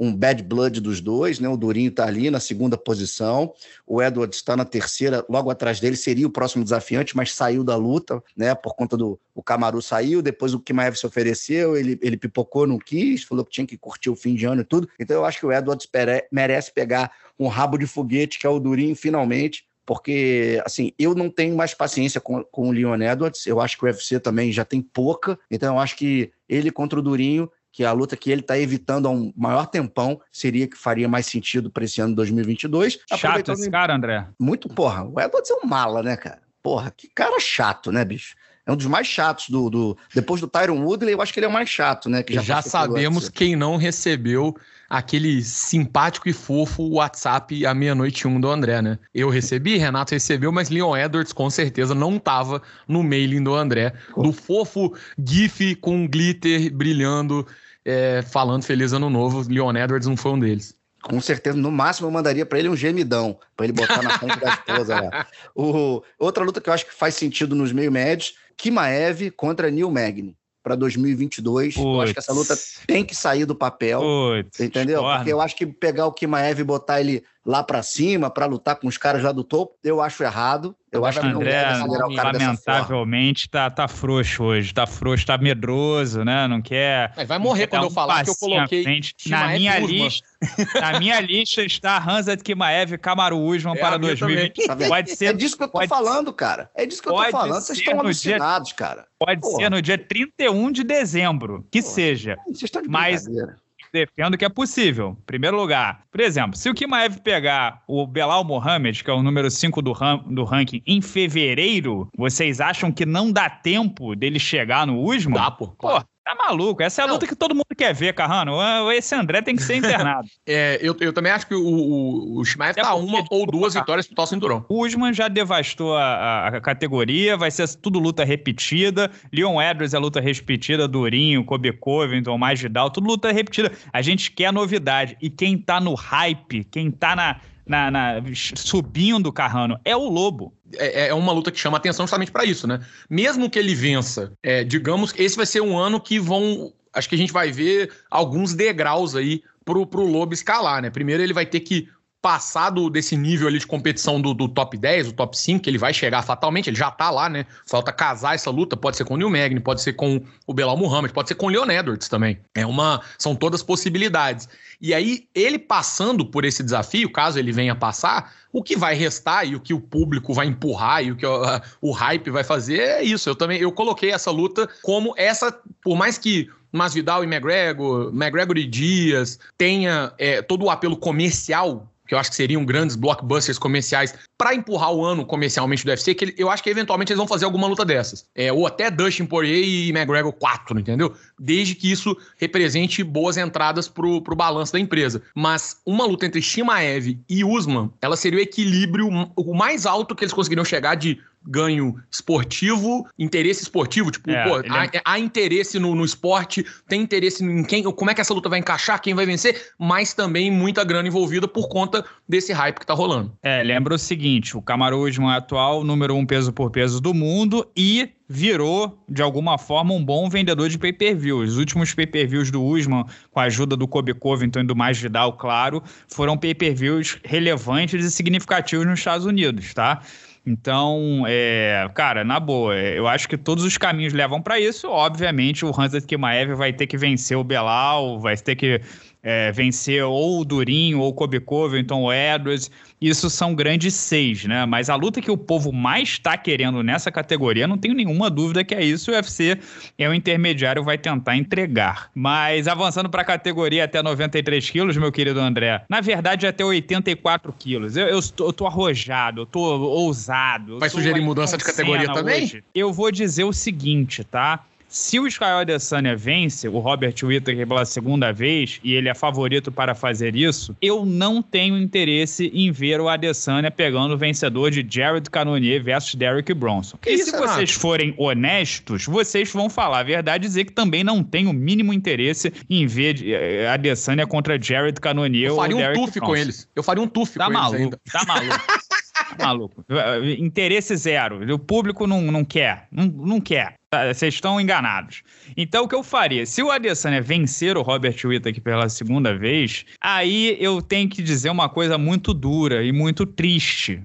um bad blood dos dois, né? O Durinho tá ali na segunda posição, o Edwards está na terceira, logo atrás dele seria o próximo desafiante, mas saiu da luta, né? Por conta do... O Kamaru saiu, depois o Chimaev se ofereceu, ele, ele pipocou, não quis, falou que tinha que curtir o fim de ano e tudo. Então eu acho que o Edwards pere, merece pegar um rabo de foguete, que é o Durinho, finalmente, porque, assim, eu não tenho mais paciência com, com o Leon Edwards, eu acho que o U F C também já tem pouca, então eu acho que ele contra o Durinho, que a luta que ele está evitando há um maior tempão, seria que faria mais sentido para esse ano dois mil e vinte e dois. Chato esse cara, André. Muito porra. O Edwards é um mala, né, cara? Porra, que cara chato, né, bicho? é um dos mais chatos do, do... Depois do Tyron Woodley, eu acho que ele é o mais chato, né? Que já já sabemos quem não recebeu aquele simpático e fofo WhatsApp à meia-noite um do André, né? Eu recebi, Renato recebeu, mas Leon Edwards com certeza não tava no mailing do André. Oh. Do fofo gif com glitter brilhando, é, falando feliz ano novo. Leon Edwards não foi um deles. Com certeza, no máximo eu mandaria pra ele um gemidão, pra ele botar na ponta da esposa lá. O, outra luta que eu acho que faz sentido nos meio médios, Chimaev contra Neil Magny, pra dois mil e vinte e dois. Puts. Eu acho que essa luta tem que sair do papel, Puts, entendeu? Discorda. Porque eu acho que pegar o Chimaev e botar ele lá pra cima, pra lutar com os caras lá do topo, eu acho errado. Eu, eu acho que o André, não, o cara lamentavelmente, tá, tá frouxo hoje, tá frouxo, tá medroso, né? Não quer... Vai, vai morrer quando um eu falar que eu coloquei na minha lista. Na minha lista está Khamzat Chimaev e Kamaru Usman é, para dois mil e vinte. Pode ser, é disso que eu tô falando, cara. É disso que eu tô falando. Vocês estão alucinados, dia, cara. Pode Porra. ser no dia trinta e um de dezembro, que Porra. seja. Vocês estão de brincadeira. Defendo que é possível. Em primeiro lugar, por exemplo, se o Chimaev pegar o Belal Mohamed, que é o número cinco do, ran- do ranking, em fevereiro, vocês acham que não dá tempo dele chegar no Usman? Dá, pô. Pô, tá maluco. Essa é a não. luta que todo mundo quer ver, Carrano. Esse André tem que ser internado. é, eu, eu também acho que o, o, o Chimaev tá uma ou duas colocar. vitórias pro tal cinturão. O Usman já devastou a, a categoria, vai ser tudo luta repetida. Leon Edwards é luta repetida, Durinho, Kobe Covington, Masvidal, tudo luta repetida. A gente quer novidade. E quem tá no hype, quem tá na... Na, na, subindo, Carrano, é o Lobo. É, é uma luta que chama atenção justamente para isso, né? Mesmo que ele vença, é, digamos, esse vai ser um ano que vão... Acho que a gente vai ver alguns degraus aí pro, pro Lobo escalar, né? Primeiro ele vai ter que passar do, desse nível ali de competição do, do top dez, do top cinco, que ele vai chegar fatalmente, ele já tá lá, né? Falta casar essa luta, pode ser com o Neil Magny, pode ser com o Belal Muhammad, pode ser com o Leon Edwards também. É uma, são todas possibilidades. E aí, ele passando por esse desafio, caso ele venha passar, o que vai restar e o que o público vai empurrar e o que o, a, o hype vai fazer é isso. Eu também, eu coloquei essa luta como essa, por mais que Masvidal e McGregor, McGregor e Dias tenha é, todo o apelo comercial, que eu acho que seriam grandes blockbusters comerciais para empurrar o ano comercialmente do U F C, que eu acho que eventualmente eles vão fazer alguma luta dessas. É, ou até Dustin Poirier e McGregor quatro, entendeu? Desde que isso represente boas entradas pro, pro balanço da empresa. Mas uma luta entre Chimaev e Usman, ela seria o equilíbrio o mais alto que eles conseguiriam chegar de ganho esportivo, interesse esportivo, tipo, é, pô, há, é... há interesse no, no esporte, tem interesse em quem, como é que essa luta vai encaixar, quem vai vencer, mas também muita grana envolvida por conta desse hype que tá rolando. É, lembra o seguinte, o Kamaru Usman é atual, número um peso por peso do mundo e virou, de alguma forma, um bom vendedor de pay-per-views. Os últimos pay-per-views do Usman, com a ajuda do Kobe Covington e do Masvidal, claro, foram pay-per-views relevantes e significativos nos Estados Unidos, tá? Então, é, cara, na boa, eu acho que todos os caminhos levam para isso. Obviamente, o Khamzat Chimaev vai ter que vencer o Belal, vai ter que é, vencer ou o Durinho, ou o Kobe Covington, ou o Edwards. Isso são grandes seis, né? Mas a luta que o povo mais está querendo nessa categoria, não tenho nenhuma dúvida que é isso. O U F C é o intermediário, vai tentar entregar. Mas avançando para a categoria até noventa e três quilos, meu querido André, na verdade até oitenta e quatro quilos. Eu, eu, eu tô arrojado, eu tô ousado. Eu vai sugerir mudança de categoria também? Hoje. Eu vou dizer o seguinte, tá? Se o Israel Adesanya vence, o Robert Whittaker pela segunda vez, e ele é favorito para fazer isso, eu não tenho interesse em ver o Adesanya pegando o vencedor de Jared Cannonier versus Derrick Bronson. Que e se é vocês nada? forem honestos, vocês vão falar a verdade e dizer que também não tenho o mínimo interesse em ver Adesanya contra Jared Cannonier ou Derrick Bronson. Eu faria um tufe com eles. Eu faria um tufe tá com maluco, eles ainda. Tá maluco, tá maluco. Interesse zero. O público não, não quer. Não, não quer. Vocês estão enganados. Então, o que eu faria? Se o Adesanya vencer o Robert Whittaker pela segunda vez, aí eu tenho que dizer uma coisa muito dura e muito triste.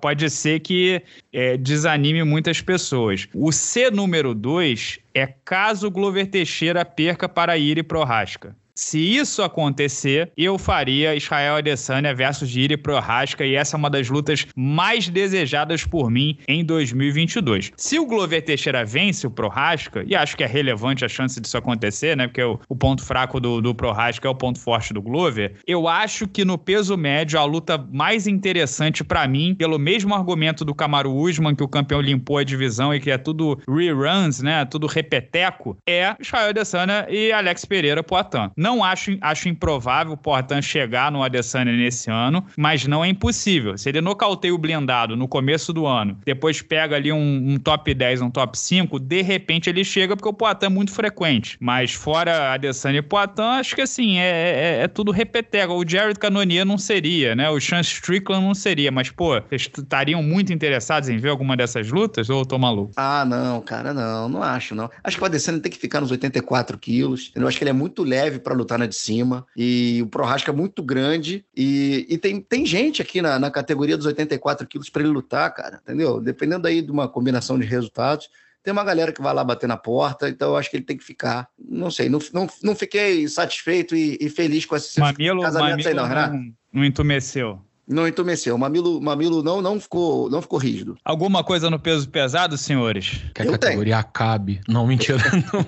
Pode ser que é, desanime muitas pessoas. O C número dois é caso Glover Teixeira perca para Jiří Procházka. Se isso acontecer, eu faria Israel Adesanya versus Jiri Prohaska, e essa é uma das lutas mais desejadas por mim em dois mil e vinte e dois. Se o Glover Teixeira vence o Prohaska, e acho que é relevante a chance disso acontecer, né, porque o, o ponto fraco do, do Prohaska é o ponto forte do Glover, eu acho que no peso médio a luta mais interessante pra mim, pelo mesmo argumento do Kamaru Usman, que o campeão limpou a divisão e que é tudo reruns, né, tudo repeteco, é Israel Adesanya e Alex Pereira Poatan. Não acho, acho improvável o Poatan chegar no Adesanya nesse ano, mas não é impossível. Se ele nocauteia o blindado no começo do ano, depois pega ali um, um top dez, um top cinco, de repente ele chega, porque o Poatan é muito frequente. Mas fora Adesanya e Poatan, acho que assim, é, é, é tudo repeteco. O Jared Cannonier não seria, né? O Sean Strickland não seria, mas pô, vocês estariam muito interessados em ver alguma dessas lutas? Ou eu tô maluco? Ah, não, cara, não. Não acho, não. Acho que o Adesanya tem que ficar nos oitenta e quatro quilos. Eu acho que ele é muito leve pra lutar na de cima. E o Prohaska é muito grande. E, e tem, tem gente aqui na, na categoria dos oitenta e quatro quilos pra ele lutar, cara. Entendeu? Dependendo aí de uma combinação de resultados, tem uma galera que vai lá bater na porta, então eu acho que ele tem que ficar. Não sei, não, não, não fiquei satisfeito e, e feliz com esse mamilo, casamento mamilo aí não, Renato. Não, não entumeceu. Não entumeceu. O mamilo, mamilo não, não, ficou, não ficou rígido. Alguma coisa no peso pesado, senhores? Que a categoria acabe. Não, mentira. Não.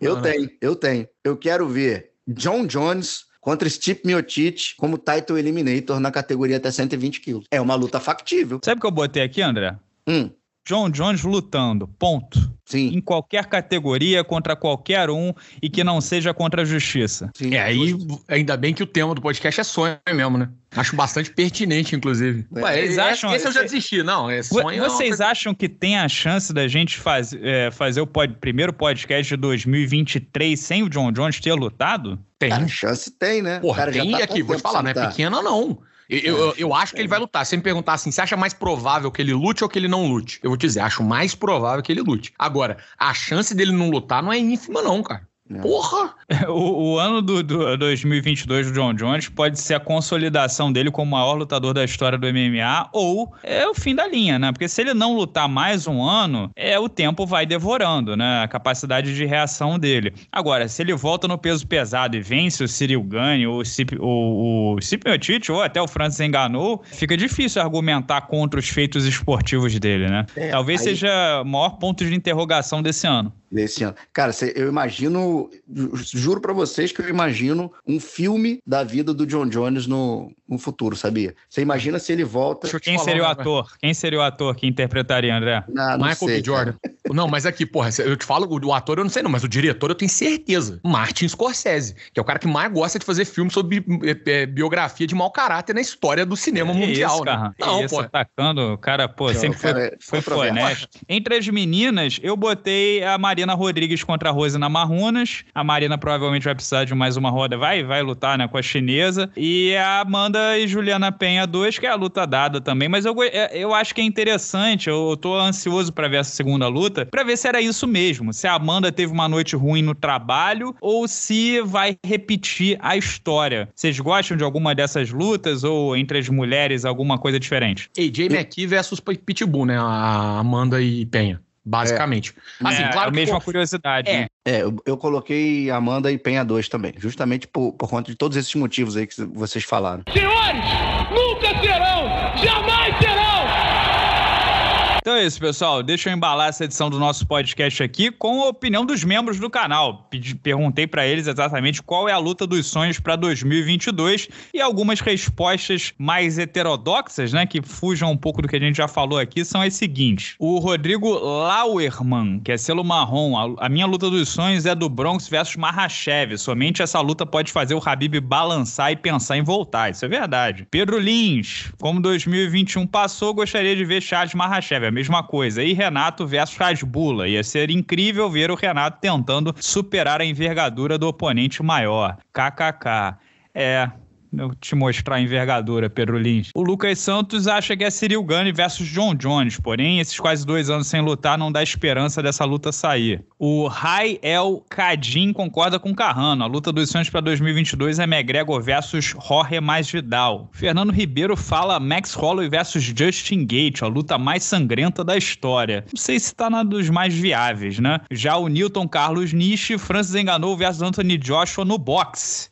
eu não, tenho, não. eu tenho. Eu quero ver John Jones contra Stipe Miocic como title eliminator na categoria até cento e vinte quilos. É uma luta factível. Sabe o que eu botei aqui, André? Hum. John Jones lutando, ponto. Sim. Em qualquer categoria, contra qualquer um, e que não seja contra a justiça. Sim, é, aí ainda bem que o tema do podcast é sonho mesmo, né? Acho bastante pertinente, inclusive. Ué, eles acham... Esse eu já desisti, não. É sonho. Vocês é uma... acham que tem a chance da gente faz, é, fazer o pod... primeiro podcast de dois mil e vinte e três sem o John Jones ter lutado? Tem. Cara, chance tem, né? Porra, cara, tem já tá aqui, vou te falar, não é pequena, não. Eu, eu, eu acho que ele vai lutar. Se você me perguntar assim, você acha mais provável que ele lute ou que ele não lute? Eu vou te dizer, acho mais provável que ele lute. Agora, a chance dele não lutar não é ínfima não, cara. Porra! O, o ano do, do dois mil e vinte e dois do John Jones pode ser a consolidação dele como o maior lutador da história do M M A, ou é o fim da linha, né? Porque se ele não lutar mais um ano, é, o tempo vai devorando, né? A capacidade de reação dele. Agora, se ele volta no peso pesado e vence o Ciryl Gane, ou o Stipe Miocic, ou até o Francis Ngannou, fica difícil argumentar contra os feitos esportivos dele, né? É, Talvez aí... seja o maior ponto de interrogação desse ano. Desse ano. Cara, eu imagino, juro pra vocês que eu imagino um filme da vida do John Jones no, no futuro, sabia? Você imagina se ele volta... Quem seria o ator? Quem seria o ator que interpretaria, André? Não, não Michael B. Jordan. Não, mas aqui, porra, eu te falo, o ator eu não sei não, mas o diretor eu tenho certeza. Martin Scorsese, que é o cara que mais gosta de fazer filme sobre bi- bi- biografia de mau caráter na história do cinema é mundial. Isso, né? Não, isso, pô. Atacando, o cara, pô, eu, sempre cara, foi, foi, foi honesto. Entre as meninas, eu botei a Marina Rodrigues contra a Rosina Marrunas. A Marina provavelmente vai precisar de mais uma roda, vai, vai lutar, né, com a chinesa. E a Amanda e Juliana Penha dois, que é a luta dada também, mas eu, eu acho que é interessante, eu, eu tô ansioso pra ver essa segunda luta, pra ver se era isso mesmo, se a Amanda teve uma noite ruim no trabalho ou se vai repetir a história. Vocês gostam de alguma dessas lutas ou entre as mulheres alguma coisa diferente? A J McKee versus Pitbull, né? A Amanda e Penha, basicamente. É, assim, é claro, a mesma que... curiosidade. É. Né? É, eu, eu coloquei Amanda e Penha dois também, justamente por, por conta de todos esses motivos aí que vocês falaram. Senhores, nunca serão, jamais serão! Então é isso, pessoal. Deixa eu embalar essa edição do nosso podcast aqui com a opinião dos membros do canal. Pedi, perguntei para eles exatamente qual é a luta dos sonhos para dois mil e vinte e dois e algumas respostas mais heterodoxas, né, que fujam um pouco do que a gente já falou aqui, são as seguintes. O Rodrigo Lauerman, que é selo marrom, a, a minha luta dos sonhos é do Bronx versus Makhachev. Somente essa luta pode fazer o Khabib balançar e pensar em voltar. Isso é verdade. Pedro Lins, como dois mil e vinte e um passou, gostaria de ver Charles Makhachev. Mesma coisa. E Renato versus Hasbulla. Ia ser incrível ver o Renato tentando superar a envergadura do oponente maior. K K K. É... eu te mostrar a envergadura, Pedro Lins. O Lucas Santos acha que é Ciryl Gane versus John Jones, porém esses quase dois anos sem lutar não dá esperança dessa luta sair. O Rai El Kadim concorda com Carrano, a luta dos sonhos para dois mil e vinte e dois é McGregor versus Jorge Masvidal. Fernando Ribeiro fala Max Holloway versus Justin Gaethje, a luta mais sangrenta da história. Não sei se tá na dos mais viáveis, né? Já o Newton Carlos Nishi, Francis Ngannou versus Anthony Joshua no boxe.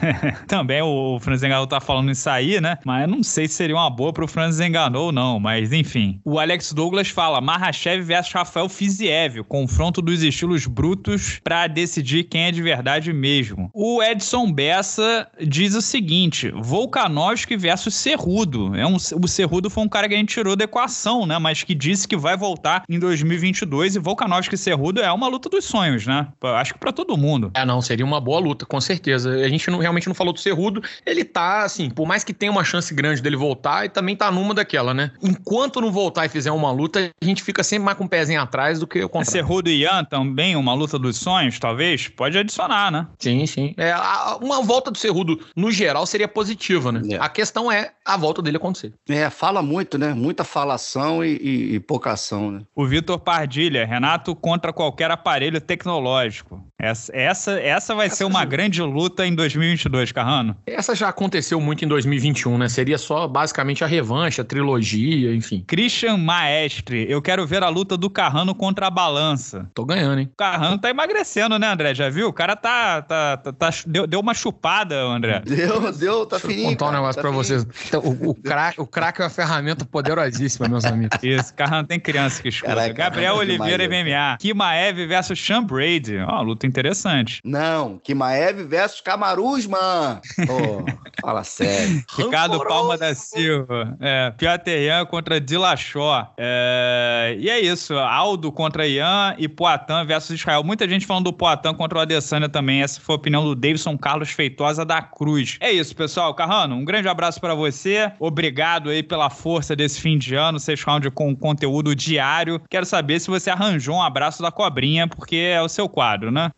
Também o Francis Ngannou tá falando isso aí, né? Mas eu não sei se seria uma boa pro Francis Ngannou, não. Mas, enfim. O Alex Douglas fala Makhachev versus Rafael Fiziev, confronto dos estilos brutos pra decidir quem é de verdade mesmo. O Edson Bessa diz o seguinte, Volkanovski versus Cerrudo. É um, o Cerrudo foi um cara que a gente tirou da equação, né? Mas que disse que vai voltar em dois mil e vinte e dois, e Volkanovski e Cerrudo é uma luta dos sonhos, né? Acho que pra todo mundo. É, não, seria uma boa luta, com certeza. A gente não, realmente não falou do Cerrudo. Ele tá, assim, por mais que tenha uma chance grande dele voltar, ele também tá numa daquela, né? Enquanto não voltar e fizer uma luta, a gente fica sempre mais com um pezinho atrás do que o contrário. Cerrudo e Yan também, uma luta dos sonhos, talvez, pode adicionar, né? Sim, sim. É, a, uma volta do Cerrudo, no geral, seria positiva, né? É. A questão é a volta dele acontecer. É, fala muito, né? Muita falação e, e, e pouca ação, né? O Vitor Pardilha, Renato contra qualquer aparelho tecnológico. Essa, essa, essa vai essa ser uma já... grande luta em dois mil e vinte e dois, Carrano. Essa já aconteceu muito em dois mil e vinte e um, né? Seria só basicamente a revanche, a trilogia, enfim. Christian Maestre, eu quero ver a luta do Carrano contra a balança. Tô ganhando, hein? O Carrano tá emagrecendo, né, André? Já viu? O cara tá... tá, tá, tá deu, deu uma chupada, André. Deu, deu, tá fininho. Deixa eu contar um negócio tá pra fininho. Vocês. Então, o, o, crack, o crack é uma ferramenta poderosíssima, meus amigos. Isso, Carrano tem criança que escuta. Caraca, Gabriel Carrano Oliveira M M A. Kimaev versus Sean Brady. Ó, oh, luta interessante. Não, Kimaev versus Kamaruusman. Oh, fala sério. Ricardo Rancoroso. Palma da Silva. É, Petr Yan contra Dillashaw. É, e é isso. Aldo contra Yan e Poatan versus Israel. Muita gente falando do Poatan contra o Adesanya também. Essa foi a opinião do Davidson Carlos Feitosa da Cruz. É isso, pessoal. Carrano, um grande abraço pra você. Obrigado aí pela força desse fim de ano. Sexto Round com conteúdo diário. Quero saber se você arranjou um abraço da cobrinha, porque é o seu quadro, né?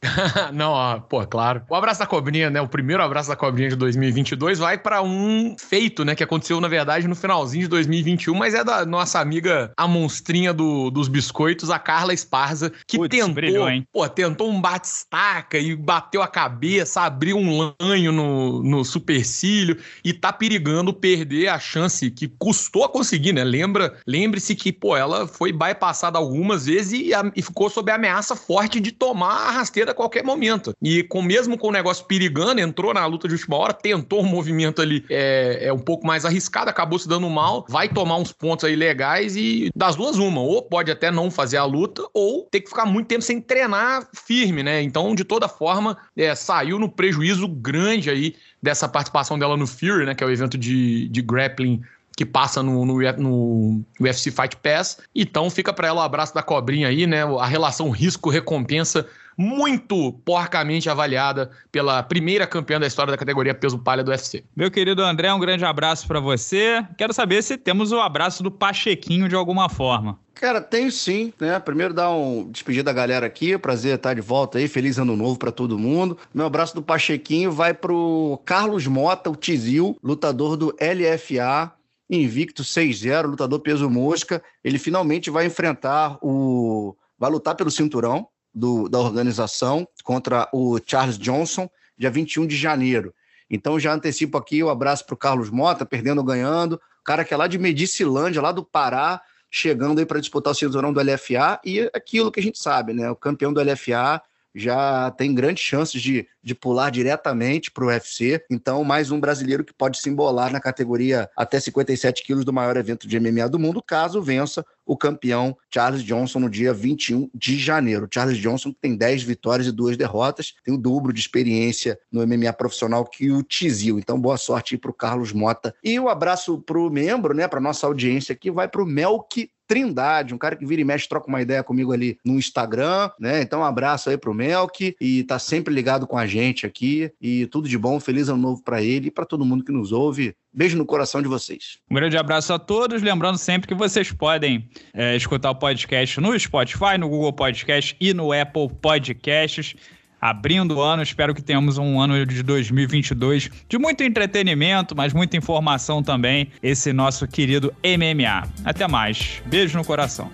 Não, ó, pô, claro. O abraço da cobrinha, né? O primeiro abraço da cobrinha de dois mil e vinte e dois vai pra um feito, né? Que aconteceu, na verdade, no finalzinho de dois mil e vinte e um, mas é da nossa amiga, a monstrinha do, dos biscoitos, a Carla Esparza, que Puts, tentou, brilhou, hein? Pô, tentou um bate-estaca e bateu a cabeça, abriu um lanho no, no supercílio e tá perigando perder a chance que custou a conseguir, né? Lembra, lembre-se que, pô, ela foi bypassada algumas vezes e, a, e ficou sob a ameaça forte de tomar a rasteira a qualquer momento. E com, mesmo com o negócio perigando, entrou na luta de última hora, tentou um movimento ali é, é um pouco mais arriscado, acabou se dando mal, vai tomar uns pontos aí legais e das duas uma, ou pode até não fazer a luta, ou ter que ficar muito tempo sem treinar firme, né? Então, de toda forma, é, saiu no prejuízo grande aí dessa participação dela no Fury, né? Que é o evento de, de grappling que passa no, no, no U F C Fight Pass. Então fica pra ela o abraço da cobrinha aí, né? A relação risco-recompensa muito porcamente avaliada pela primeira campeã da história da categoria peso palha do U F C. Meu querido André, um grande abraço pra você. Quero saber se temos o abraço do Pachequinho de alguma forma. Cara, tenho sim, né? Primeiro dar um despedir da galera aqui, prazer estar de volta aí, feliz ano novo pra todo mundo. Meu abraço do Pachequinho vai pro Carlos Mota, o Tizil, lutador do L F A, invicto seis a zero, lutador peso mosca. Ele finalmente vai enfrentar o... vai lutar pelo cinturão do, da organização contra o Charles Johnson, dia vinte e um de janeiro. Então já antecipo aqui o abraço para o Carlos Mota, perdendo ou ganhando. O cara que é lá de Medicilândia, lá do Pará, chegando aí para disputar o cinturão do L F A. E aquilo que a gente sabe, né? O campeão do L F A já tem grandes chances de, de pular diretamente para o U F C. Então, mais um brasileiro que pode se embolar na categoria até cinquenta e sete quilos do maior evento de M M A do mundo, caso vença o campeão Charles Johnson no dia vinte e um de janeiro. Charles Johnson tem dez vitórias e duas derrotas, tem o dobro de experiência no M M A profissional que o Tizil. Então, boa sorte aí para o Carlos Mota. E um abraço para o membro, né, para nossa audiência aqui, vai para o Melk Trindade, um cara que vira e mexe, troca uma ideia comigo ali no Instagram, né? Então, um abraço aí pro Melk e tá sempre ligado com a gente aqui. E tudo de bom, feliz ano novo pra ele e pra todo mundo que nos ouve. Beijo no coração de vocês. Um grande abraço a todos. Lembrando sempre que vocês podem é, escutar o podcast no Spotify, no Google Podcast e no Apple Podcasts. abrindo o ano. Espero que tenhamos um ano de dois mil e vinte e dois de muito entretenimento, mas muita informação também, esse nosso querido M M A. Até mais. Beijo no coração.